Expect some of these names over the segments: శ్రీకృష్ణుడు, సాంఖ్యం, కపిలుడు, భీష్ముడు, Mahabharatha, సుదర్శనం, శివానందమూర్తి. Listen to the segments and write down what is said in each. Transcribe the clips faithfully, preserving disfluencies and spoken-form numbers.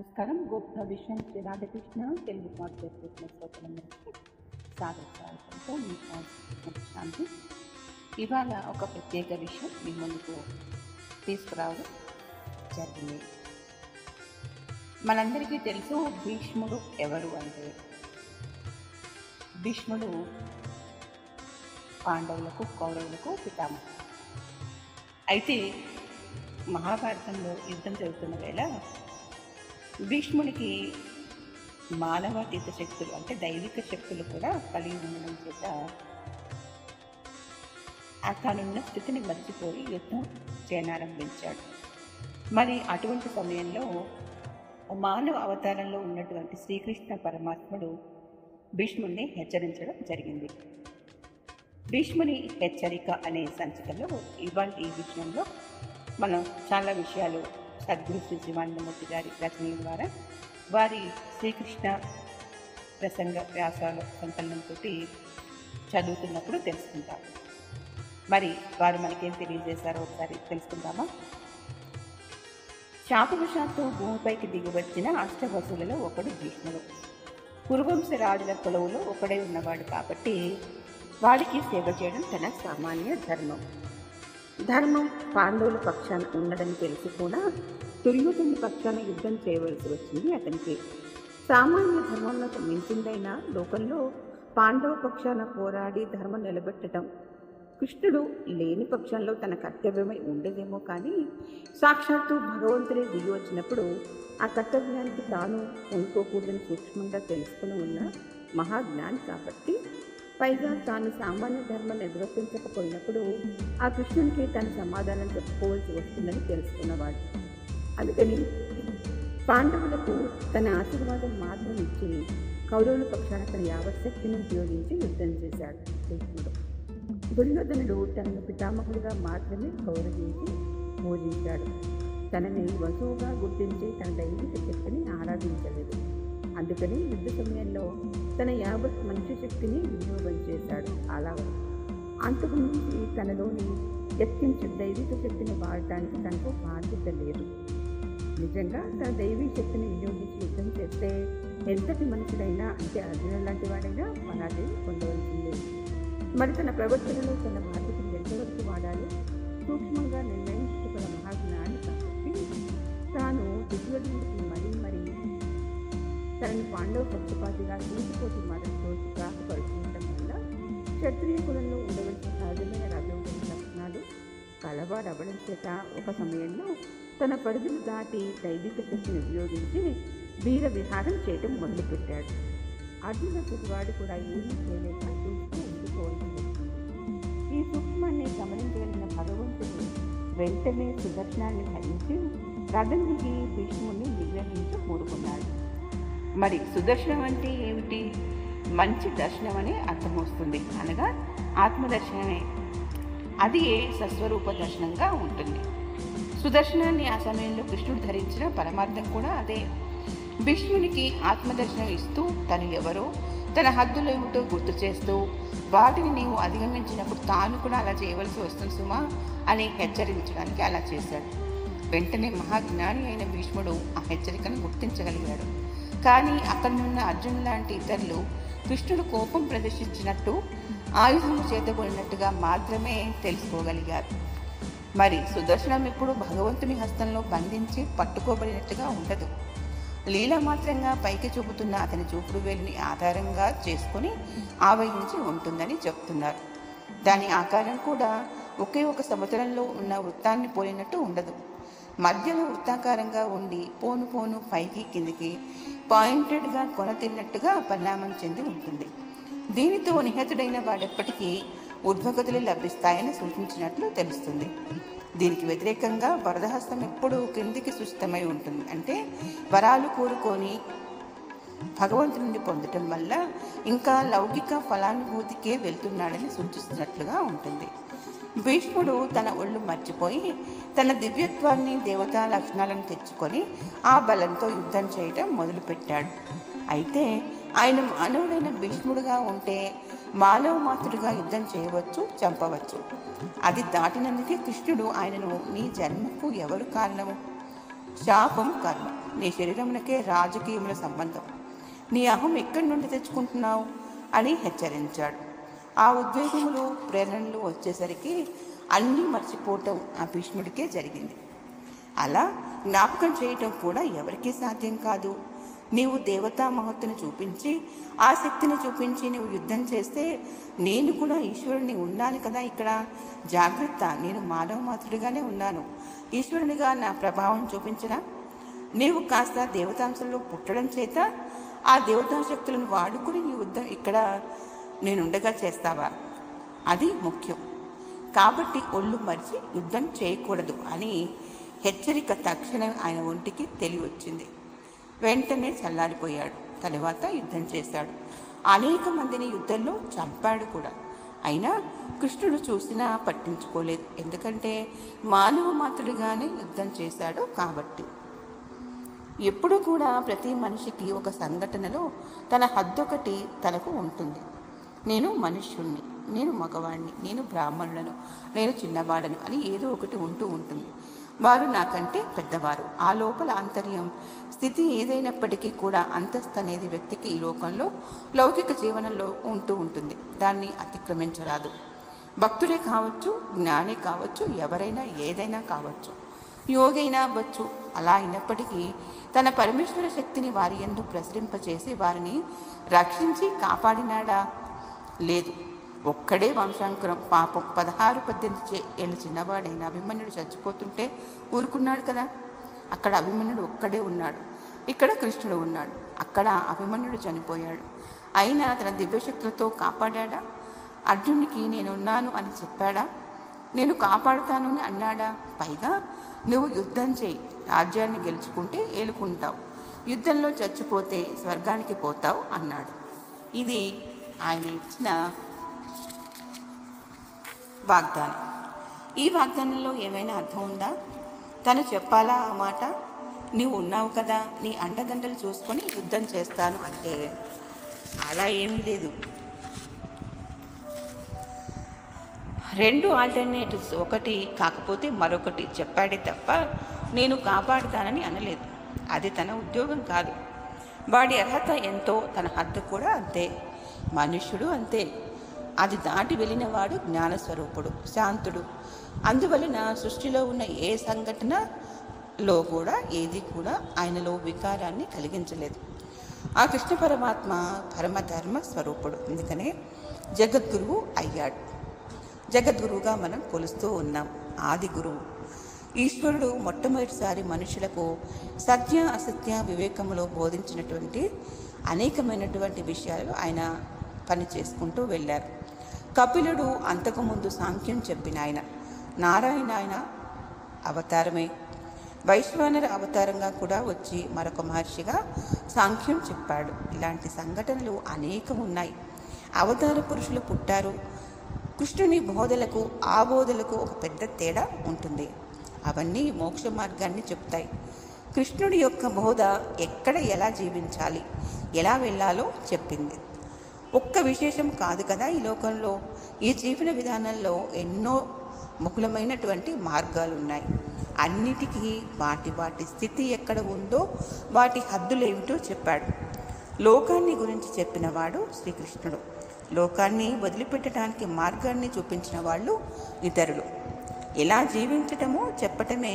నమస్కారం. గొప్ప విషయం శ్రీ రాధాకృష్ణ తెలుగు పాడ్కాస్ట్ శ్రోతలందరికీ సాగరంతో మీ శాంతి. ఇవాళ ఒక ప్రత్యేక విషయం మీ ముందుకు తీసుకురావడం జరిగింది. మనందరికీ తెలుసు భీష్ముడు ఎవరు అంటే, భీష్ముడు పాండవులకు కౌరవులకు పితామహుడు. అయితే మహాభారతంలో యుద్ధం జరుగుతున్న వేళ భీష్ముడికి మానవాతీత శక్తులు అంటే దైవిక శక్తులు కూడా కలిగి ఉండడం చేత తానున్న స్థితిని మర్చిపోయి యుద్ధం చేయనారంభించాడు. మరి అటువంటి సమయంలో మానవ అవతారంలో ఉన్నటువంటి శ్రీకృష్ణ పరమాత్ముడు భీష్ముడిని హెచ్చరించడం జరిగింది. భీష్ముని హెచ్చరిక అనే సంచికలో ఇవాళ ఈ విషయంలో మనం చాలా విషయాలు సద్గురు శ్రీ శివానందమూర్తి గారి రచనల ద్వారా వారి శ్రీకృష్ణ ప్రసంగ వ్యాసాల సంకలనంతో చదువుతున్నప్పుడు తెలుసుకుంటాం. మరి వారు మనకేం తెలియజేశారో ఒకసారి తెలుసుకుందామా. శాపవశాత్తు భూమిపైకి దిగివచ్చిన అష్టవసులలో ఒకడు భీష్ముడు. కురువంశ రాజుల కొలువులో ఒకడే ఉన్నవాడు కాబట్టి వాడికి సేవ చేయడం తన సామాన్య ధర్మం. ధర్మం పాండవుల పక్షాన ఉండడని తెలిసి కూడా దుర్యోధను పక్షాన యుద్ధం చేయవలసి వచ్చింది అతనికి. సామాన్య ధర్మంలో మించిందైనా లోకంలో పాండవ పక్షాన పోరాడి ధర్మం నిలబెట్టడం కృష్ణుడు లేని పక్షంలో తన కర్తవ్యమై ఉండేదేమో, కానీ సాక్షాత్తు భగవంతుడే దిగి వచ్చినప్పుడు ఆ కర్తవ్యానికి తాను ఉండుకోకూడదని సూక్ష్మంగా తెలుసుకుని ఉన్న మహాజ్ఞాని కాబట్టి, పైగా తాను సామాన్య ధర్మం నిర్వర్తించకపోయినప్పుడు ఆ కృష్ణునికి తను సమాధానం చెప్పుకోవాల్సి వస్తుందని తెలుసుకున్నవాడు. అందుకని పాండవులకు తన ఆశీర్వాదం మాత్రం ఇచ్చి కౌరవుల పక్షాన తన యావశక్తిని ఉపయోగించి యుద్ధం చేశాడు భీష్ముడు. దుర్యోధనుడు తనను పితామహుడిగా మాత్రమే గౌరవించి పూజించాడు. తనని వసువుగా గుర్తించి తన దైవిక శక్తిని ఆరాధించలేదు. అందుకని యుద్ధ సమయంలో తన యావత్ మంచి శక్తిని వినియోగం చేశాడు. అలా అంతకు మించి తనలోని యత్నించి దైవిక శక్తిని వాడటానికి తనకు బాధ్యత లేదు. నిజంగా తన దైవీ శక్తిని వినియోగించి యుద్ధం చేస్తే ఎంతటి మనుషుడైనా అంటే అర్జునుడు లాంటి వాడైనా పరాజయం పొందవలసిందే. మరి తన ప్రవర్తనలో తన బాధ్యతను ఎంతవరకు వాడాలి సూక్ష్మంగా నిర్ణయించుకున్న మహాజ్ఞాని కాబట్టి తాను దుర్యోధనుడికి మరీ మరీ తనని పాండవ పక్షపాతిగా తీసిపోతూ మతంతో ఉత్సాహపరుచుకోవడం వల్ల క్షత్రియ కులంలో ఉండవలసిన సహజమైన రాజవంశ లక్షణాలు కలవారవ్వడం చేత ఒక సమయంలో తన పరిధులు దాటి దైవిక శక్తిని ఉపయోగించి వీర విహారం చేయడం మొదలుపెట్టాడు. అర్జున ప్రతివాడు కూడా ఏమీ చేయలేక చూస్తూ ఉండిపోయింది. ఈ సూక్ష్మాన్ని గమనించగలిగిన భగవంతుడు వెంటనే సుదర్శనాన్ని ధరించి రథం దిగి భీష్ముడిని నిగ్రహించి కోరుకున్నాడు. మరి సుదర్శనం అంటే ఏమిటి? మంచి దర్శనం అనే అర్థం వస్తుంది. అనగా ఆత్మదర్శనమే. అది సస్వరూప దర్శనంగా ఉంటుంది. సుదర్శనాన్ని ఆ సమయంలో కృష్ణుడు ధరించిన పరమార్థం కూడా అదే. భీష్మునికి ఆత్మదర్శనం ఇస్తూ తను ఎవరో తన హద్దులు ఏమిటో గుర్తు చేస్తూ వాటిని నీవు అధిగమించినప్పుడు తాను కూడా అలా చేయవలసి వస్తుంది సుమా అని హెచ్చరించడానికి అలా చేశాడు. వెంటనే మహాజ్ఞాని అయిన భీష్ముడు ఆ హెచ్చరికను గుర్తించగలిగాడు. కానీ అక్కడ ఉన్న అర్జును లాంటి ఇతరులు కృష్ణుడు కోపం ప్రదర్శించినట్టు ఆయుధము చేతబడినట్టుగా మాత్రమే తెలుసుకోగలిగారు. మరి సుదర్శనం ఎప్పుడు భగవంతుని హస్తంలో బంధించి పట్టుకోబడినట్టుగా ఉండదు. లీలామాత్రంగా పైకి చూపుతున్న అతని చూపుడు వేలిని ఆధారంగా చేసుకుని ఆవహించి ఉంటుందని చెప్తున్నారు. దాని ఆకారం కూడా ఒకే ఒక సమతలంలో ఉన్న వృత్తాన్ని పోలినట్టు ఉండదు. మధ్యలో వృత్తాకారంగా ఉండి పోను పోను పైకి కిందికి పాయింటెడ్గా కొన తిన్నట్టుగా పరిణామం చెంది ఉంటుంది. దీనితో నిహతుడైన వాడెప్పటికీ ఉద్భగతులు లభిస్తాయని సూచించినట్లు తెలుస్తుంది. దీనికి వ్యతిరేకంగా వరదహస్తం ఎప్పుడూ కిందికి సుష్టమై ఉంటుంది. అంటే వరాలు కోరుకొని భగవంతుడి నుండి పొందటం వల్ల ఇంకా లౌకిక ఫలానుభూతికే వెళ్తున్నాడని సూచిస్తున్నట్లుగా ఉంటుంది. భీష్ముడు తన ఒళ్ళు మర్చిపోయి తన దివ్యత్వాన్ని దేవతా లక్షణాలను తెచ్చుకొని ఆ బలంతో యుద్ధం చేయడం మొదలుపెట్టాడు. అయితే ఆయన మానవుడైన భీష్ముడుగా ఉంటే మానవ మాతృడిగా యుద్ధం చేయవచ్చు, చంపవచ్చు. అది దాటినందుకే కృష్ణుడు ఆయనను నీ జన్మకు ఎవరు కారణము? శాపం కర్మ. నీ శరీరమునకే రాజకీయముల సంబంధం. నీ అహం ఎక్కడి నుండి తెచ్చుకుంటున్నావు అని హెచ్చరించాడు. ఆ ఉద్వేగములు ప్రేరణలు వచ్చేసరికి అన్నీ మర్చిపోవటం ఆ భీష్ముడికే జరిగింది. అలా జ్ఞాపకం చేయటం కూడా ఎవరికీ సాధ్యం కాదు. నీవు దేవతా మహత్తును చూపించి, ఆ శక్తిని చూపించి నువ్వు యుద్ధం చేస్తే, నేను కూడా ఈశ్వరుని ఉన్నాను కదా ఇక్కడ, జాగ్రత్త, నేను మానవ మాతృడిగానే ఉన్నాను, ఈశ్వరునిగా నా ప్రభావం చూపించరా. నీవు కాస్త దేవతాంశంలో పుట్టడం చేత ఆ దేవతాశక్తులను వాడుకుని నీ యుద్ధం ఇక్కడ నేనుండగా చేస్తావా, అది ముఖ్యం. కాబట్టి ఒళ్ళు మరిచి యుద్ధం చేయకూడదు అని హెచ్చరిక తక్షణం ఆయన ఒంటికి తెలియొచ్చింది. వెంటనే చల్లారిపోయాడు. తరువాత యుద్ధం చేశాడు. అనేక మందిని యుద్ధంలో చంపాడు కూడా. అయినా కృష్ణుడు చూసినా పట్టించుకోలేదు. ఎందుకంటే మానవ మాతృడిగానే యుద్ధం చేశాడు కాబట్టి. ఎప్పుడు కూడా ప్రతి మనిషికి ఒక సంఘటనలో తన హద్దొకటి తనకు ఉంటుంది. నేను మనుష్యుణ్ణి, నేను మగవాణ్ణి, నేను బ్రాహ్మణులను, నేను చిన్నవాడను అని ఏదో ఒకటి ఉంటూ ఉంటుంది. వారు నాకంటే పెద్దవారు. ఆ లోపల ఆంతర్యం స్థితి ఏదైనప్పటికీ కూడా అంతస్తు అనేది వ్యక్తికి ఈ లోకంలో లౌకిక జీవనంలో ఉంటూ ఉంటుంది. దాన్ని అతిక్రమించరాదు. భక్తుడే కావచ్చు, జ్ఞానే కావచ్చు, ఎవరైనా ఏదైనా కావచ్చు, యోగైనా అవ్వచ్చు. అలా అయినప్పటికీ తన పరమేశ్వర శక్తిని వారి యందు ప్రసరింపచేసి వారిని రక్షించి కాపాడినాడా? లేదు. ఒక్కడే వంశాంకురం పాపం పదహారు పద్దెనిమిది ఏళ్ళు చిన్నవాడైన అభిమన్యుడు చచ్చిపోతుంటే ఊరుకున్నాడు కదా. అక్కడ అభిమన్యుడు ఒక్కడే ఉన్నాడు, ఇక్కడ కృష్ణుడు ఉన్నాడు. అక్కడ అభిమన్యుడు చనిపోయాడు. అయినా తన దివ్యశక్తులతో కాపాడా? అర్జునుడికి నేనున్నాను అని చెప్పాడా? నేను కాపాడుతాను అని అన్నాడా? పైగా నువ్వు యుద్ధం చేయి, రాజ్యాన్ని గెలుచుకుంటే ఏలుకుంటావు, యుద్ధంలో చచ్చిపోతే స్వర్గానికి పోతావు అన్నాడు. ఇది ఆయన ఇచ్చిన వాగ్దానం. ఈ వాగ్దానంలో ఏమైనా అర్థం ఉందా? తను చెప్పాలా ఆ మాట? నువ్వు ఉన్నావు కదా, నీ అండదండలు చూసుకొని యుద్ధం చేస్తాను అంటే అలా ఏమీ లేదు. రెండు ఆల్టర్నేటివ్స్, ఒకటి కాకపోతే మరొకటి చెప్పాడే తప్ప నేను కాపాడుతానని అనలేదు. అది తన ఉద్యోగం కాదు. వాడి అర్హత ఎంతో, తన హద్దు కూడా అంతే. మనుష్యుడు అంతే. అది దాటి వెళ్ళినవాడు జ్ఞానస్వరూపుడు, శాంతుడు. అందువలన సృష్టిలో ఉన్న ఏ సంఘటనలో కూడా ఏది కూడా ఆయనలో వికారాన్ని కలిగించలేదు. ఆ కృష్ణ పరమాత్మ పరమధర్మ స్వరూపుడు. అందుకనే జగద్గురువు అయ్యాడు. జగద్గురువుగా మనం కొలుస్తూ ఉన్నాం. ఆది గురువు ఈశ్వరుడు మొట్టమొదటిసారి మనుషులకు సత్య అసత్య వివేకములో బోధించినటువంటి అనేకమైనటువంటి విషయాలు ఆయన పని చేసుకుంటూ వెళ్ళారు. కపిలుడు అంతకుముందు సాంఖ్యం చెప్పిన ఆయన, నారాయణ ఆయన అవతారమే. వైశ్వానర అవతారంగా కూడా వచ్చి మరొక మహర్షిగా సాంఖ్యం చెప్పాడు. ఇలాంటి సంఘటనలు అనేకం ఉన్నాయి. అవతార పురుషులు పుట్టారు. కృష్ణుని బోధలకు ఆ బోధలకు ఒక పెద్ద తేడా ఉంటుంది. అవన్నీ మోక్ష మార్గాన్ని చెప్తాయి. కృష్ణుడి యొక్క బోధ ఎక్కడ ఎలా జీవించాలి, ఎలా వెళ్ళాలో చెప్పింది. ఒక్క విశేషం కాదు కదా ఈ లోకంలో. ఈ జీవన విధానంలో ఎన్నో బహుళమైనటువంటి మార్గాలు ఉన్నాయి. అన్నిటికీ వాటి వాటి స్థితి ఎక్కడ ఉందో, వాటి హద్దులు ఏమిటో చెప్పాడు. లోకాన్ని గురించి చెప్పినవాడు శ్రీకృష్ణుడు. లోకాన్ని వదిలిపెట్టడానికి మార్గాన్ని చూపించిన వాళ్ళు ఇతరులు. ఎలా జీవించటమో చెప్పటమే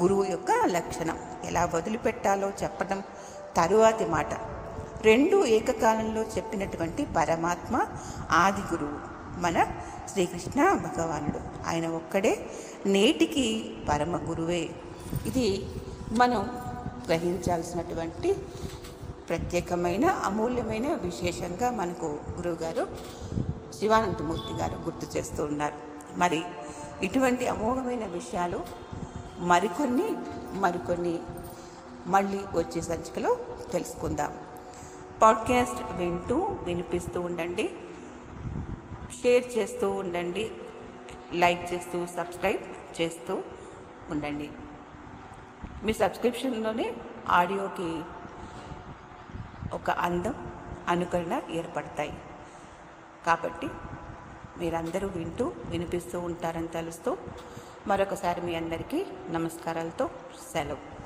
గురువు యొక్క లక్షణం. ఎలా వదిలిపెట్టాలో చెప్పటం తరువాతి మాట. రెండు ఏకకాలంలో చెప్పినటువంటి పరమాత్మ ఆది గురువు మన శ్రీకృష్ణ భగవానుడు. ఆయన ఒక్కడే నేటికి పరమ గురువే. ఇది మనం గ్రహించాల్సినటువంటి ప్రత్యేకమైన అమూల్యమైన విశేషంగా మనకు గురువుగారు శివానందమూర్తి గారు గుర్తు చేస్తూ ఉన్నారు. మరి ఇటువంటి అమోఘమైన విషయాలు మరికొన్ని మరికొన్ని మళ్ళీ వచ్చే సంచికలో తెలుసుకుందాం. పాడ్కాస్ట్ వింటూ వినిపిస్తూ ఉండండి, షేర్ చేస్తూ ఉండండి, లైక్ చేస్తూ సబ్స్క్రైబ్ చేస్తూ ఉండండి. మీ సబ్స్క్రిప్షన్లోనే ఆడియోకి ఒక అందం, అనుకరణ ఏర్పడతాయి. కాబట్టి మీరందరూ వింటూ వినిపిస్తూ ఉంటారని తెలుస్తూ మరొకసారి మీ అందరికీ నమస్కారాలతో సెలవు.